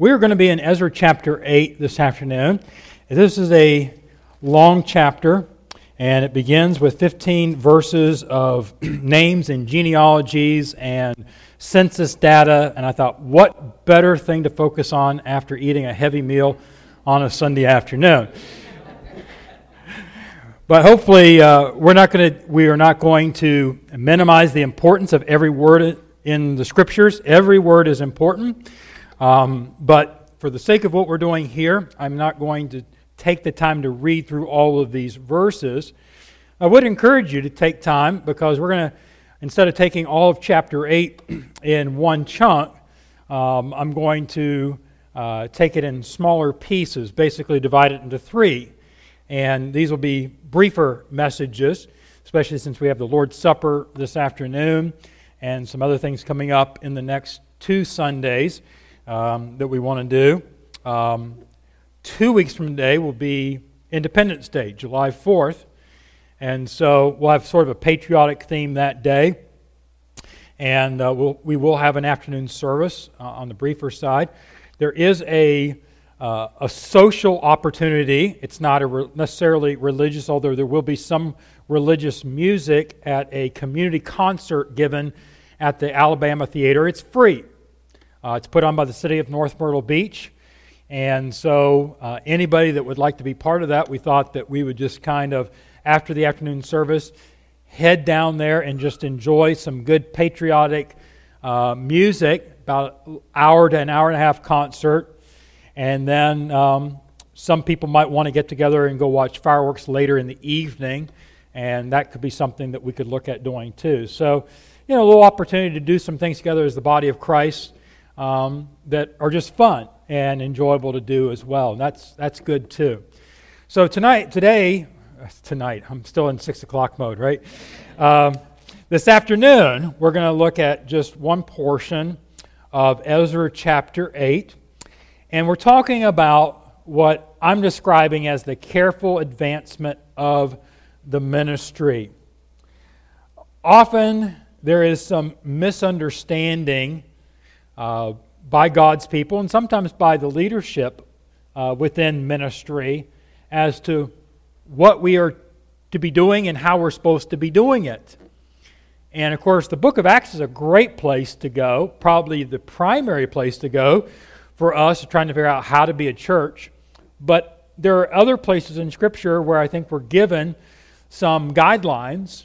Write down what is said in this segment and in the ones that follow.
We're going to be in Ezra chapter 8 this afternoon. This is a long chapter, and it begins with 15 verses of names and genealogies and census data. And I thought, what better thing to focus on after eating a heavy meal on a Sunday afternoon? But hopefully, we are not going to minimize the importance of every word in the Scriptures. Every word is important. But for the sake of what we're doing here, I'm not going to take the time to read through all of these verses. I would encourage you to take time, because we're going to, instead of taking all of chapter 8 in one chunk, I'm going to take it in smaller pieces, basically divide it into three. And these will be briefer messages, especially since we have the Lord's Supper this afternoon and some other things coming up in the next two Sundays that we want to do. 2 weeks from today will be Independence Day, July 4th. And so we'll have sort of a patriotic theme that day. And we will have an afternoon service on the briefer side. There is a social opportunity. It's not necessarily religious, although there will be some religious music at a community concert given at the Alabama Theater. It's free. It's put on by the city of North Myrtle Beach. And so anybody that would like to be part of that, we thought that we would just kind of, after the afternoon service, head down there and just enjoy some good patriotic music, about an hour to an hour and a half concert. And then some people might want to get together and go watch fireworks later in the evening, and that could be something that we could look at doing too. So, you know, a little opportunity to do some things together as the body of Christ that are just fun and enjoyable to do as well. And that's good too. So today, I'm still in 6 o'clock mode, right? This afternoon, we're going to look at just one portion of Ezra chapter 8. And we're talking about what I'm describing as the careful advancement of the ministry. Often there is some misunderstanding by God's people, and sometimes by the leadership within ministry, as to what we are to be doing and how we're supposed to be doing it. And of course, the book of Acts is a great place to go, probably the primary place to go, for us trying to figure out how to be a church. But there are other places in Scripture where I think we're given some guidelines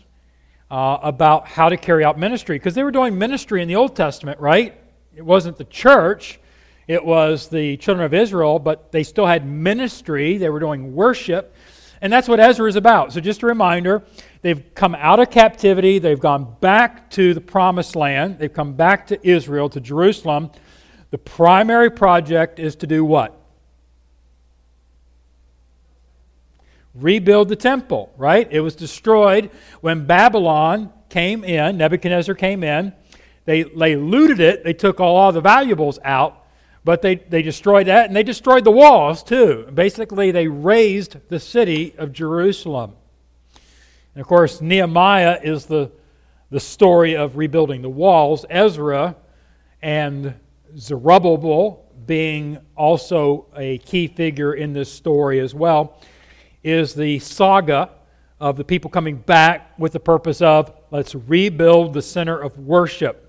about how to carry out ministry. Because they were doing ministry in the Old Testament, right? It wasn't the church. It was the children of Israel, but they still had ministry. They were doing worship. And that's what Ezra is about. So just a reminder, they've come out of captivity. They've gone back to the Promised Land. They've come back to Israel, to Jerusalem. The primary project is to do what? Rebuild the temple, right? It was destroyed when Babylon came in, Nebuchadnezzar came in. They looted it. They took all the valuables out, but they destroyed that, and they destroyed the walls too. Basically, they razed the city of Jerusalem. And of course, Nehemiah is the story of rebuilding the walls. Ezra and Zerubbabel, being also a key figure in this story as well, is the saga of the people coming back with the purpose of, let's rebuild the center of worship.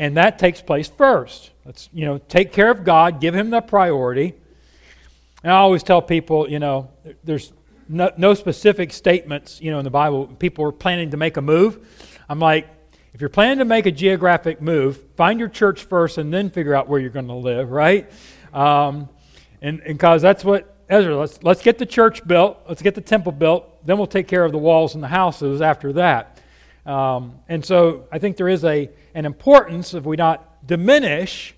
And that takes place first. Let's, take care of God, give Him the priority. And I always tell people, there's no specific statements, in the Bible. People are planning to make a move. I'm like, if you're planning to make a geographic move, find your church first and then figure out where you're going to live, right? And because that's what Ezra, let's get the church built, let's get the temple built, then we'll take care of the walls and the houses after that. And so I think there is an importance, if we not diminish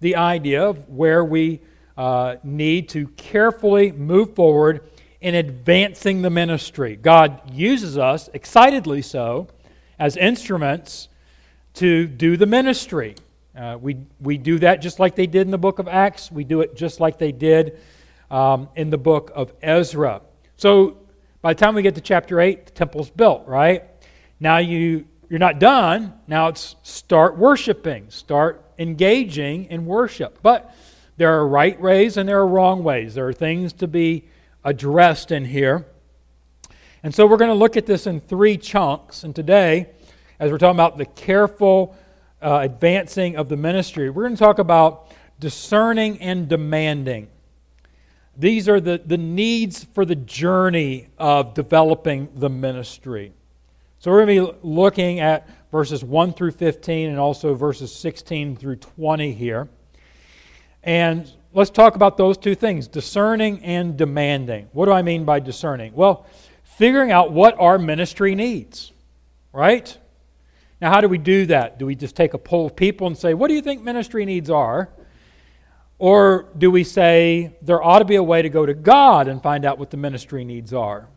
the idea of where we need to carefully move forward in advancing the ministry. God uses us, excitedly so, as instruments to do the ministry. We do that just like they did in the book of Acts. We do it just like they did in the book of Ezra. So by the time we get to chapter 8, the temple's built, right? Now you're not done. Now it's start worshiping, start engaging in worship. But There are right ways and there are wrong ways. There are things to be addressed in here. And so we're going to look at this in three chunks. And today, as we're talking about the careful advancing of the ministry, we're going to talk about discerning and demanding. These are the needs for the journey of developing the ministry. So we're going to be looking at verses 1 through 15 and also verses 16 through 20 here. And let's talk about those two things, discerning and demanding. What do I mean by discerning? Well, figuring out what our ministry needs, right? Now, how do we do that? Do we just take a poll of people and say, what do you think ministry needs are? Or do we say, there ought to be a way to go to God and find out what the ministry needs are?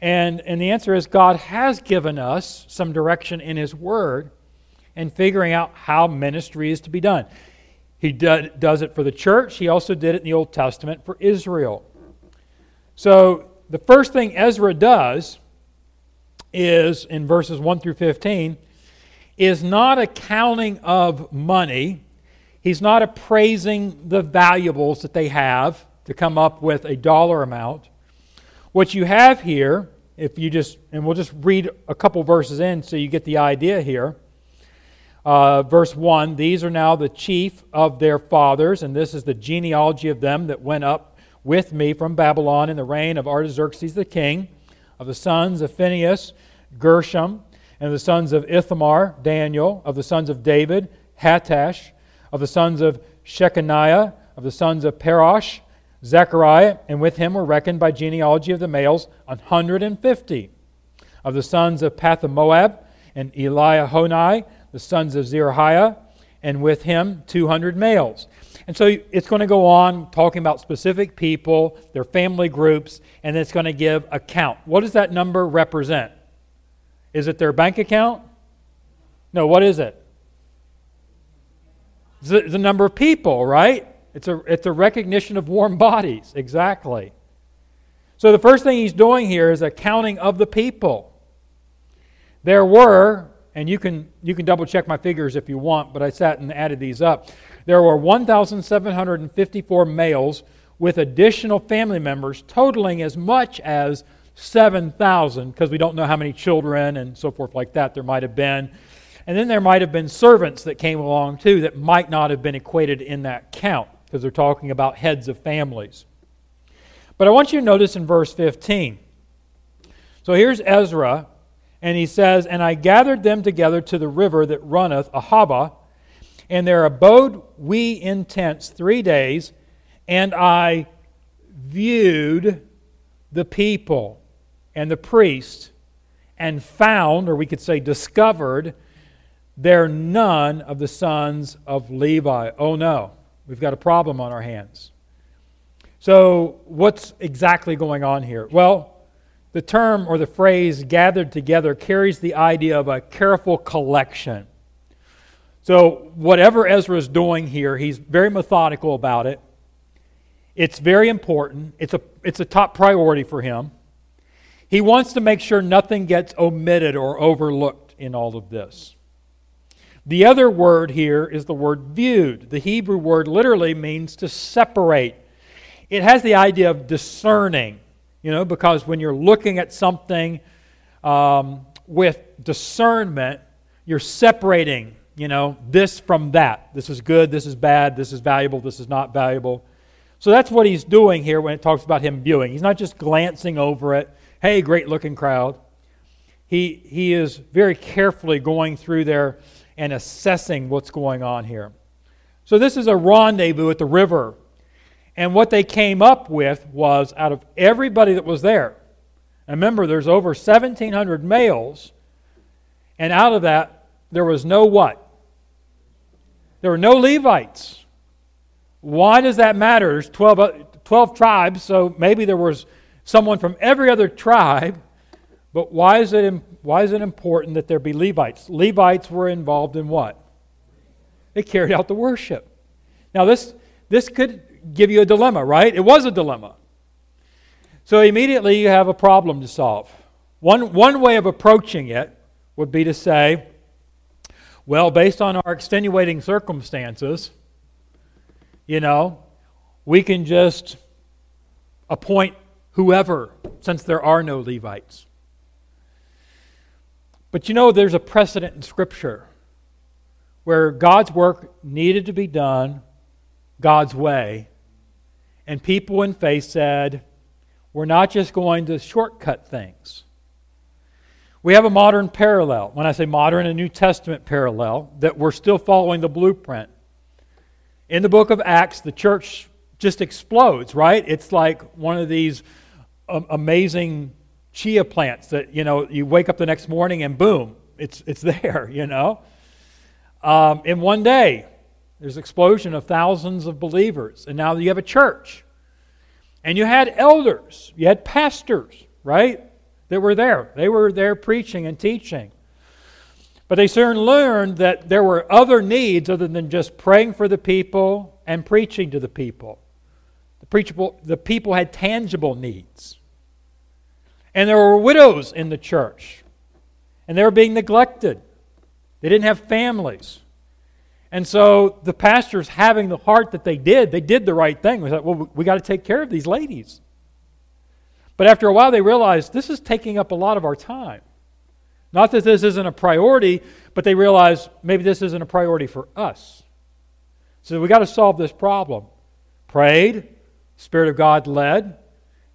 And the answer is, God has given us some direction in His Word in figuring out how ministry is to be done. He does it for the church. He also did it in the Old Testament for Israel. So the first thing Ezra does is, in verses 1 through 15, is not a counting of money. He's not appraising the valuables that they have to come up with a dollar amount. What you have here, and we'll just read a couple verses in so you get the idea here. Verse 1, these are now the chief of their fathers, and this is the genealogy of them that went up with me from Babylon in the reign of Artaxerxes the king, of the sons of Phinehas, Gershom, and of the sons of Ithamar, Daniel, of the sons of David, Hattash, of the sons of Shechaniah, of the sons of Perosh, Zechariah, and with him were reckoned by genealogy of the males 150. Of the sons of Pahath-Moab and Elihoenai, the sons of Zerahiah, and with him 200 males. And so it's going to go on talking about specific people, their family groups, and it's going to give a count. What does that number represent? Is it their bank account? No, what is it? The number of people, right? It's a recognition of warm bodies, exactly. So the first thing he's doing here is a counting of the people. There were, and you can double check my figures if you want, but I sat and added these up. There were 1,754 males with additional family members totaling as much as 7,000, because we don't know how many children and so forth like that there might have been. And then there might have been servants that came along too that might not have been equated in that count, because they're talking about heads of families. But I want you to notice in verse 15. So here's Ezra, and he says, "And I gathered them together to the river that runneth Ahaba, and there abode we in tents 3 days, and I viewed the people and the priests, and found," or we could say discovered, "there none of the sons of Levi." Oh no, we've got a problem on our hands. So what's exactly going on here? Well, the term or the phrase "gathered together" carries the idea of a careful collection. So whatever Ezra's doing here, he's very methodical about it. It's very important. It's a top priority for him. He wants to make sure nothing gets omitted or overlooked in all of this. The other word here is the word "viewed." The Hebrew word literally means to separate. It has the idea of discerning, because when you're looking at something with discernment, you're separating, this from that. This is good, this is bad, this is valuable, this is not valuable. So that's what he's doing here when it talks about him viewing. He's not just glancing over it. Hey, great looking crowd. He is very carefully going through there and assessing what's going on here. So this is a rendezvous at the river. And what they came up with was, out of everybody that was there, and remember there's over 1,700 males, and out of that there was no what? There were no Levites. Why does that matter? There's 12 tribes, so maybe there was someone from every other tribe. But why is it important that there be Levites? Levites were involved in what? They carried out the worship. Now this could give you a dilemma, right? It was a dilemma. So immediately you have a problem to solve. One way of approaching it would be to say, well, based on our extenuating circumstances, You know, we can just appoint whoever, since there are no Levites. But you know, there's a precedent in Scripture where God's work needed to be done God's way, and people in faith said, we're not just going to shortcut things. We have a modern parallel. When I say modern, a New Testament parallel, that we're still following the blueprint. In the book of Acts, the church just explodes, right? It's like one of these amazing chia plants that, you know, you wake up the next morning and boom, it's there, you know. In one day, there's an explosion of thousands of believers, and now you have a church. And you had elders, you had pastors, right, that were there. They were there preaching and teaching. But they soon learned that there were other needs other than just praying for the people and preaching to the people. The people had tangible needs. And there were widows in the church, and they were being neglected. They didn't have families. And so the pastors, having the heart that they did the right thing. We thought, well, we got to take care of these ladies. But after a while, they realized this is taking up a lot of our time. Not that this isn't a priority, but they realized maybe this isn't a priority for us. So we got to solve this problem. Prayed, Spirit of God led,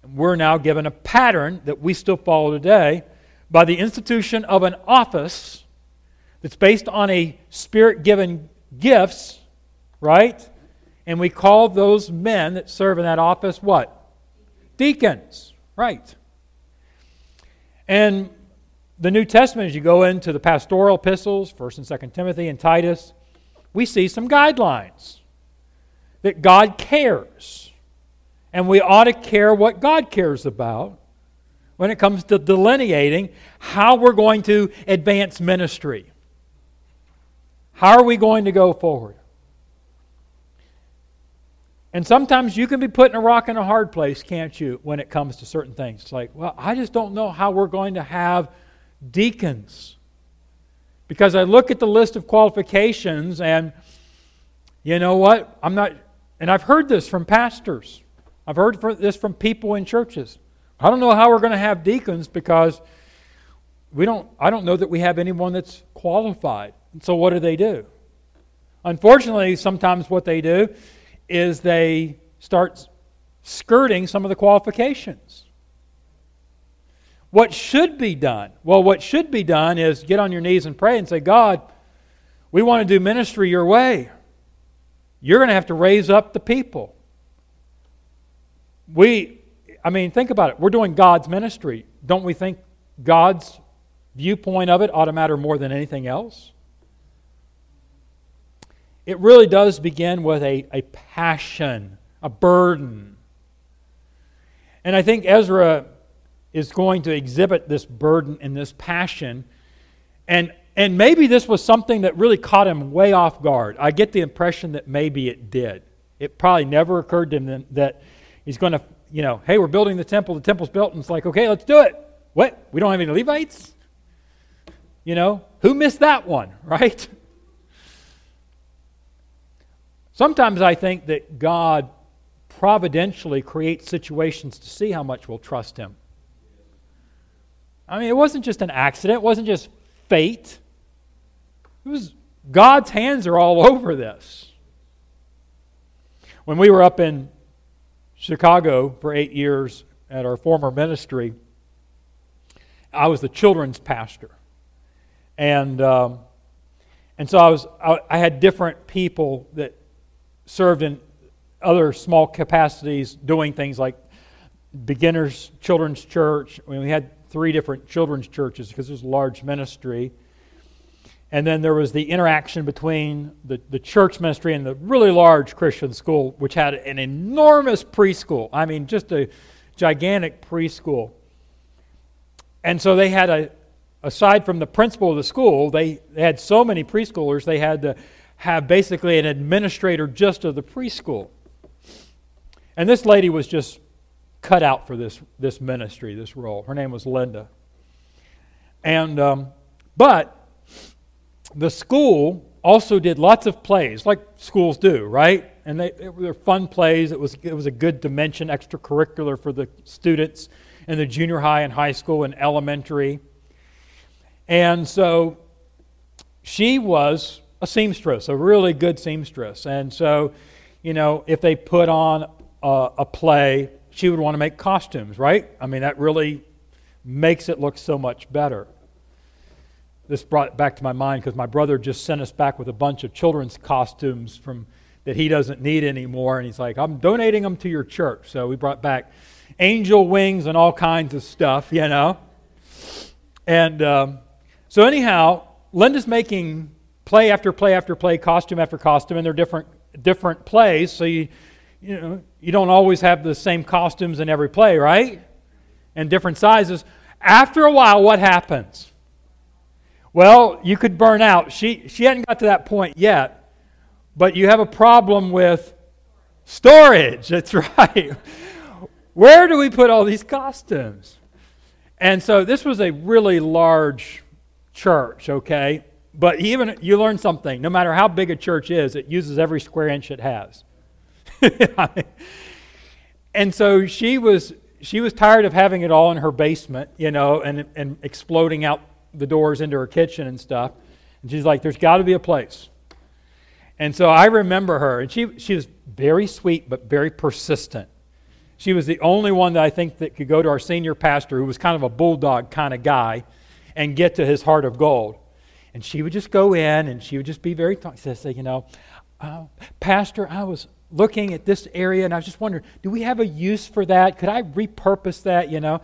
and we're now given a pattern that we still follow today by the institution of an office that's based on a Spirit-given gifts, right? And we call those men that serve in that office what? Deacons, right? And the New Testament, as you go into the pastoral epistles, 1 and 2 Timothy and Titus, we see some guidelines that God cares. And we ought to care what God cares about when it comes to delineating how we're going to advance ministry. How are we going to go forward? And sometimes you can be put in a rock in a hard place, can't you, when it comes to certain things. It's like, well, I just don't know how we're going to have deacons. Because I look at the list of qualifications and, you know what, and I've heard this from pastors. I've heard this from people in churches. I don't know how we're going to have deacons because I don't know that we have anyone that's qualified. So what do? Unfortunately, sometimes what they do is they start skirting some of the qualifications. What should be done? Well, what should be done is get on your knees and pray and say, God, we want to do ministry your way. You're going to have to raise up the people. Think about it. We're doing God's ministry. Don't we think God's viewpoint of it ought to matter more than anything else? It really does begin with a passion, a burden. And I think Ezra is going to exhibit this burden and this passion. And maybe this was something that really caught him way off guard. I get the impression that maybe it did. It probably never occurred to him that he's going to, you know, hey, we're building the temple. The temple's built. And it's like, okay, let's do it. What? We don't have any Levites? You know, who missed that one, right? Sometimes I think that God providentially creates situations to see how much we'll trust Him. I mean, it wasn't just an accident. It wasn't just fate. It was God's hands are all over this. When we were up in Chicago for 8 years at our former ministry, I was the children's pastor. And so I had different people that served in other small capacities doing things like beginners children's church. I mean, we had 3 different children's churches because it was a large ministry. And then there was the interaction between the church ministry and the really large Christian school, which had an enormous preschool. I mean, just a gigantic preschool. And so they had aside from the principal of the school, they had so many preschoolers, they had to have basically an administrator just of the preschool. And this lady was just cut out for this ministry, this role. Her name was Linda. And but the school also did lots of plays, like schools do, right? And they were fun plays. It was a good dimension, extracurricular for the students in the junior high and high school and elementary. And so she was a seamstress, a really good seamstress. And so, you know, if they put on a play, she would want to make costumes, right? I mean, that really makes it look so much better. This brought it back to my mind because my brother just sent us back with a bunch of children's costumes from that he doesn't need anymore. And he's like, I'm donating them to your church. So we brought back angel wings and all kinds of stuff, you know. And so anyhow, Linda's making play after play after play, costume after costume, and they're different plays. So you don't always have the same costumes in every play, right? And different sizes. After a while, what happens? Well, you could burn out. She hadn't got to that point yet, but you have a problem with storage. That's right. Where do we put all these costumes? And so this was a really large church, okay? But even you learn something. No matter how big a church is, it uses every square inch it has. And so she was tired of having it all in her basement, you know, and exploding out the doors into her kitchen and stuff. And she's like, there's got to be a place. And so I remember her. And she was very sweet but very persistent. She was the only one that I think that could go to our senior pastor, who was kind of a bulldog kind of guy, and get to his heart of gold. And she would just go in and she would just be very talkative. She would say, you know, Pastor, I was looking at this area and I was just wondering, do we have a use for that? Could I repurpose that, you know?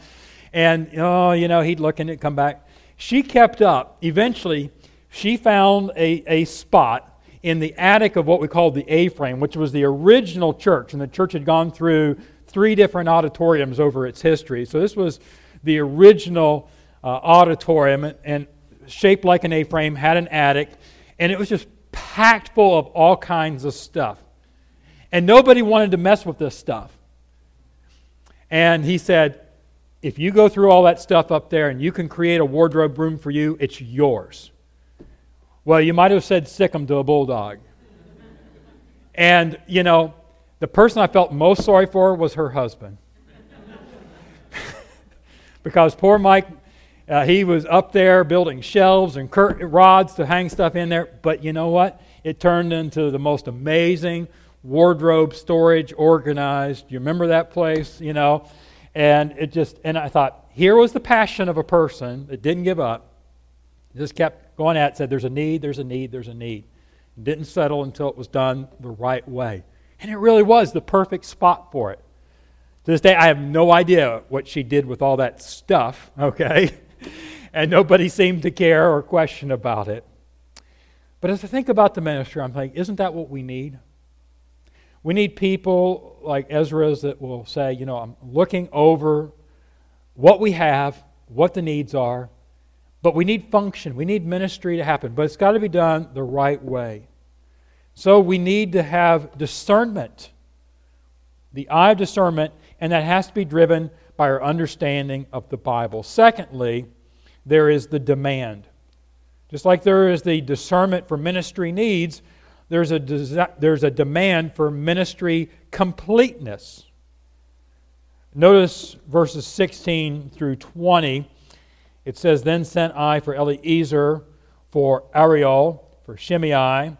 And, oh, you know, he'd look and it'd come back. She kept up. Eventually, she found a spot in the attic of what we called the A-frame, which was the original church. And the church had gone through 3 different auditoriums over its history. So this was the original auditorium, and shaped like an A-frame, had an attic, and it was just packed full of all kinds of stuff. And nobody wanted to mess with this stuff. And he said, if you go through all that stuff up there and you can create a wardrobe room for you, it's yours. Well, you might have said sick 'em to a bulldog. And, you know, the person I felt most sorry for was her husband. Because poor Mike, he was up there building shelves and rods to hang stuff in there. But you know what? It turned into the most amazing wardrobe storage organized. You remember that place, you know? And it just, and I thought, here was the passion of a person that didn't give up, just kept going at it, said, there's a need, there's a need, there's a need. And didn't settle until it was done the right way. And it really was the perfect spot for it. To this day, I have no idea what she did with all that stuff, okay? And nobody seemed to care or question about it. But as I think about the ministry, I'm like, isn't that what we need? We need people like Ezra's that will say, you know, I'm looking over what we have, what the needs are, but we need function. We need ministry to happen, but it's got to be done the right way. So we need to have discernment, the eye of discernment, and that has to be driven by our understanding of the Bible. Secondly, there is the demand. Just like there is the discernment for ministry needs, there's a demand for ministry completeness. Notice verses 16 through 20. It says, then sent I for Eliezer, for Ariel, for Shimei,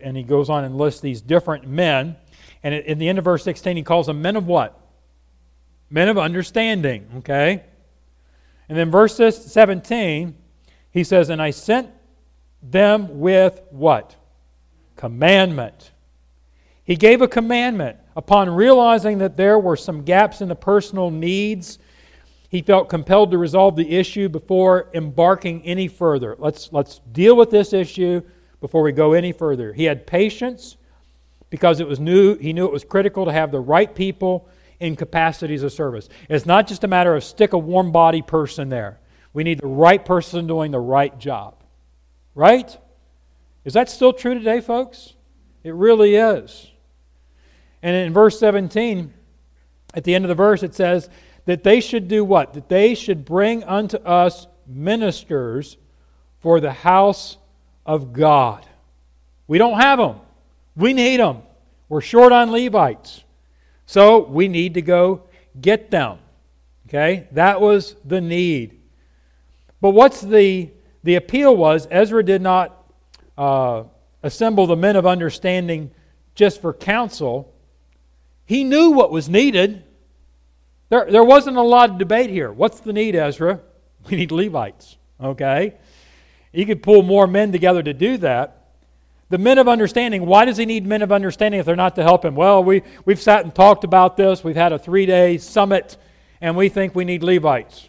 and he goes on and lists these different men. And in the end of verse 16, he calls them men of what? Men of understanding, okay? And then verse 17, he says, and I sent them with what? Commandment. He gave a commandment. Upon realizing that there were some gaps in the personal needs, he felt compelled to resolve the issue before embarking any further. Let's deal with this issue before we go any further. He had patience because it was new. He knew it was critical to have the right people in capacities of service. It's not just a matter of stick a warm body person there. We need the right person doing the right job. Right? Is that still true today, folks? It really is. And in verse 17, at the end of the verse, it says that they should do what? That they should bring unto us ministers for the house of God. We don't have them. We need them. We're short on Levites. So we need to go get them. Okay? That was the need. But what's the appeal was, Ezra did not assemble the men of understanding just for counsel. He knew what was needed. There wasn't a lot of debate here. What's the need, Ezra? We need Levites. Okay? He could pull more men together to do that. The men of understanding, why does he need men of understanding if they're not to help him? Well, we've sat and talked about this. We've had a 3-day summit, and we think we need Levites.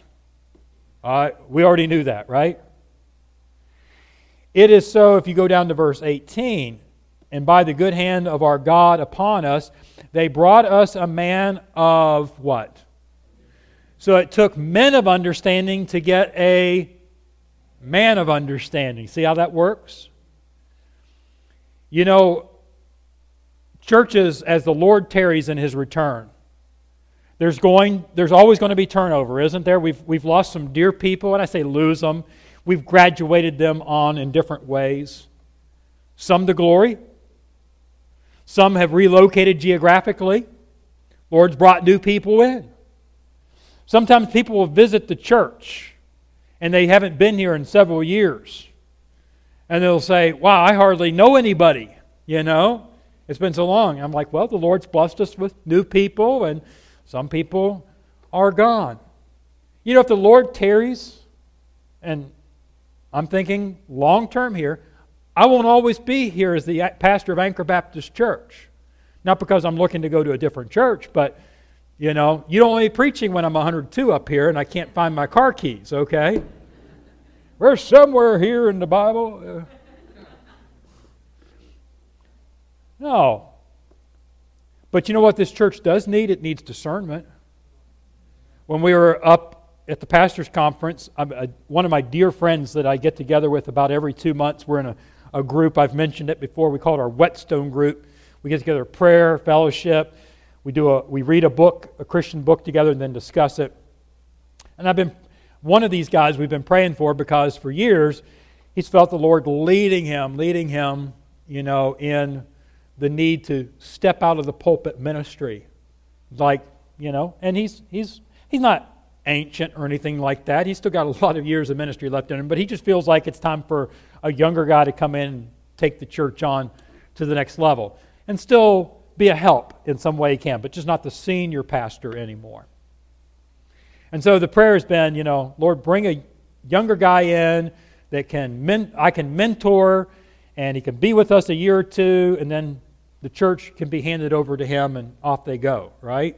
We already knew that, right? It is so, if you go down to verse 18, and by the good hand of our God upon us, they brought us a man of what? So it took men of understanding to get a man of understanding. See how that works? You know, churches, as the Lord tarries in His return, there's always going to be turnover, isn't there? We've lost some dear people, and I say lose them. We've graduated them on in different ways. Some to glory. Some have relocated geographically. Lord's brought new people in. Sometimes people will visit the church, and they haven't been here in several years. And they'll say, wow, I hardly know anybody, you know. It's been so long. I'm like, well, the Lord's blessed us with new people, and some people are gone. You know, if the Lord tarries, and I'm thinking long term here, I won't always be here as the pastor of Anchor Baptist Church. Not because I'm looking to go to a different church, but, you know, you don't want me preaching when I'm 102 up here and I can't find my car keys, okay? We're somewhere here in the Bible. No. But you know what this church does need? It needs discernment. When we were up at the pastor's conference, one of my dear friends that I get together with about every 2 months, we're in a group, I've mentioned it before, we call it our Whetstone group. We get together, prayer, fellowship, we read a book, a Christian book together, and then discuss it. And one of these guys we've been praying for, because for years he's felt the Lord leading him, you know, in the need to step out of the pulpit ministry. Like, you know, and he's not ancient or anything like that. He's still got a lot of years of ministry left in him, but he just feels like it's time for a younger guy to come in and take the church on to the next level and still be a help in some way he can, but just not the senior pastor anymore. And so the prayer has been, you know, Lord, bring a younger guy in that I can mentor, and he can be with us a year or two, and then the church can be handed over to him, and off they go, right?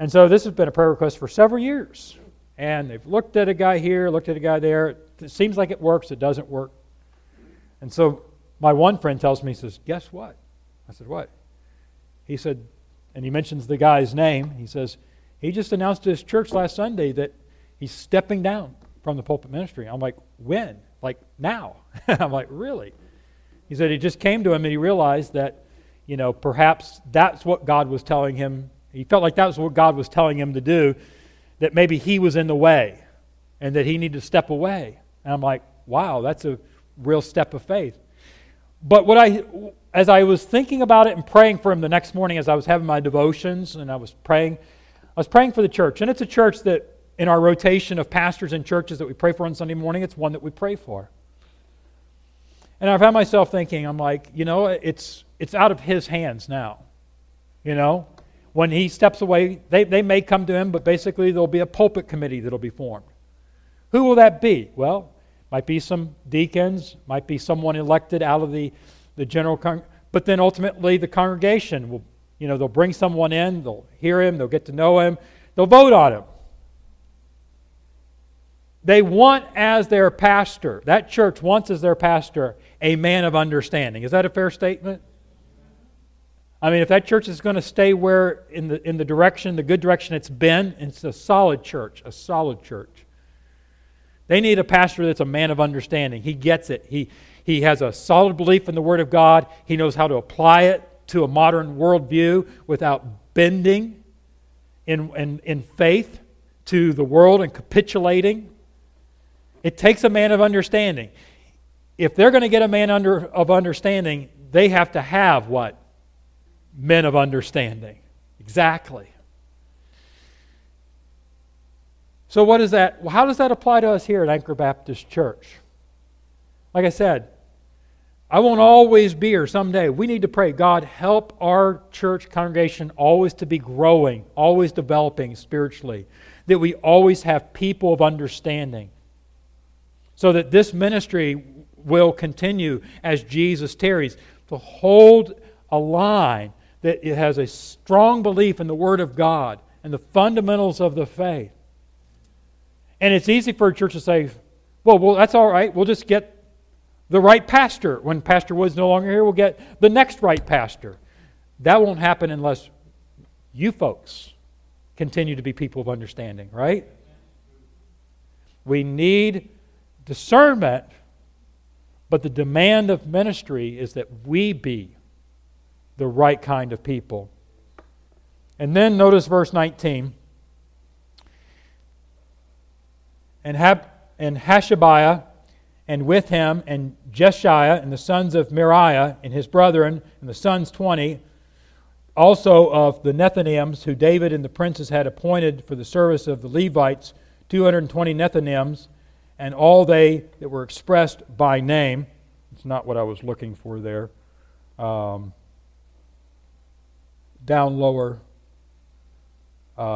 And so this has been a prayer request for several years. And they've looked at a guy here, looked at a guy there. It seems like it works. It doesn't work. And so my one friend tells me, he says, guess what? I said, what? He said, and he mentions the guy's name. He says, he just announced to his church last Sunday that he's stepping down from the pulpit ministry. I'm like, when? Like, now. I'm like, really? He said it just came to him, and he realized that, you know, perhaps that's what God was telling him. He felt like that was what God was telling him to do, that maybe he was in the way and that he needed to step away. And I'm like, wow, that's a real step of faith. But as I was thinking about it and praying for him the next morning, as I was having my devotions and I was praying for the church, and it's a church that in our rotation of pastors and churches that we pray for on Sunday morning, it's one that we pray for. And I found myself thinking, I'm like, you know, it's out of his hands now. You know, when he steps away, they may come to him, but basically there'll be a pulpit committee that'll be formed. Who will that be? Well, might be some deacons, might be someone elected out of the general congregation, but then ultimately the congregation will. You know, they'll bring someone in, they'll hear him, they'll get to know him, they'll vote on him. They want as their pastor, that church wants as their pastor, a man of understanding. Is that a fair statement? I mean, if that church is going to stay where in the direction, the good direction it's been, it's a solid church. They need a pastor that's a man of understanding. He gets it. He has a solid belief in the Word of God. He knows how to apply it to a modern worldview without bending in faith to the world and capitulating. It takes a man of understanding. if they're going to get a man of understanding, they have to have what? Men of understanding. Exactly. So what is that? How does that apply to us here at Anchor Baptist Church? Like I said, I won't always be, or someday we need to pray, God, help our church congregation always to be growing, always developing spiritually, that we always have people of understanding, so that this ministry will continue as Jesus tarries, to hold a line that it has a strong belief in the Word of God and the fundamentals of the faith. And it's easy for a church to say, well, that's all right, we'll just get the right pastor. When Pastor Wood's no longer here, we'll get the next right pastor. That won't happen unless you folks continue to be people of understanding, right? We need discernment, but the demand of ministry is that we be the right kind of people. And then notice verse 19. And Hashabiah, and with him, and Jeshaiah, and the sons of Meriah, and his brethren, and the sons 20, also of the Nethinims, who David and the princes had appointed for the service of the Levites, 220 Nethinims, and all they that were expressed by name. It's not what I was looking for there. Down lower,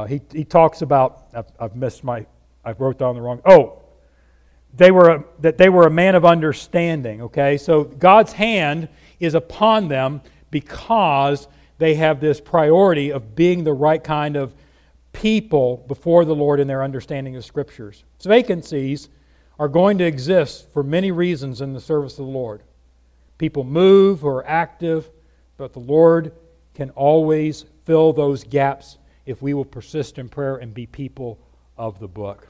he talks about, I wrote down the wrong. They were a man of understanding, okay? So God's hand is upon them because they have this priority of being the right kind of people before the Lord in their understanding of Scriptures. So vacancies are going to exist for many reasons in the service of the Lord. People move or are active, but the Lord can always fill those gaps if we will persist in prayer and be people of the book.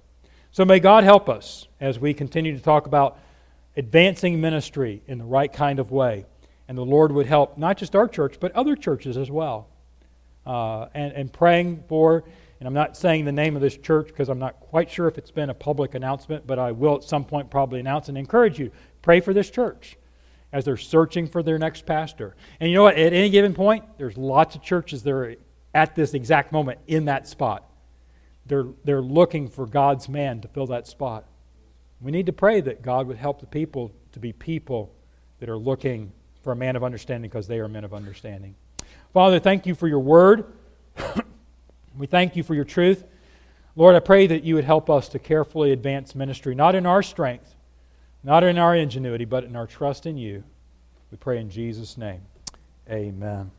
So may God help us as we continue to talk about advancing ministry in the right kind of way. And the Lord would help not just our church, but other churches as well. And praying for, and I'm not saying the name of this church because I'm not quite sure if it's been a public announcement, but I will at some point probably announce and encourage you, pray for this church as they're searching for their next pastor. And you know what? At any given point, there's lots of churches that are at this exact moment in that spot. They're looking for God's man to fill that spot. We need to pray that God would help the people to be people that are looking for a man of understanding because they are men of understanding. Father, thank you for your word. We thank you for your truth. Lord, I pray that you would help us to carefully advance ministry, not in our strength, not in our ingenuity, but in our trust in you. We pray in Jesus' name. Amen.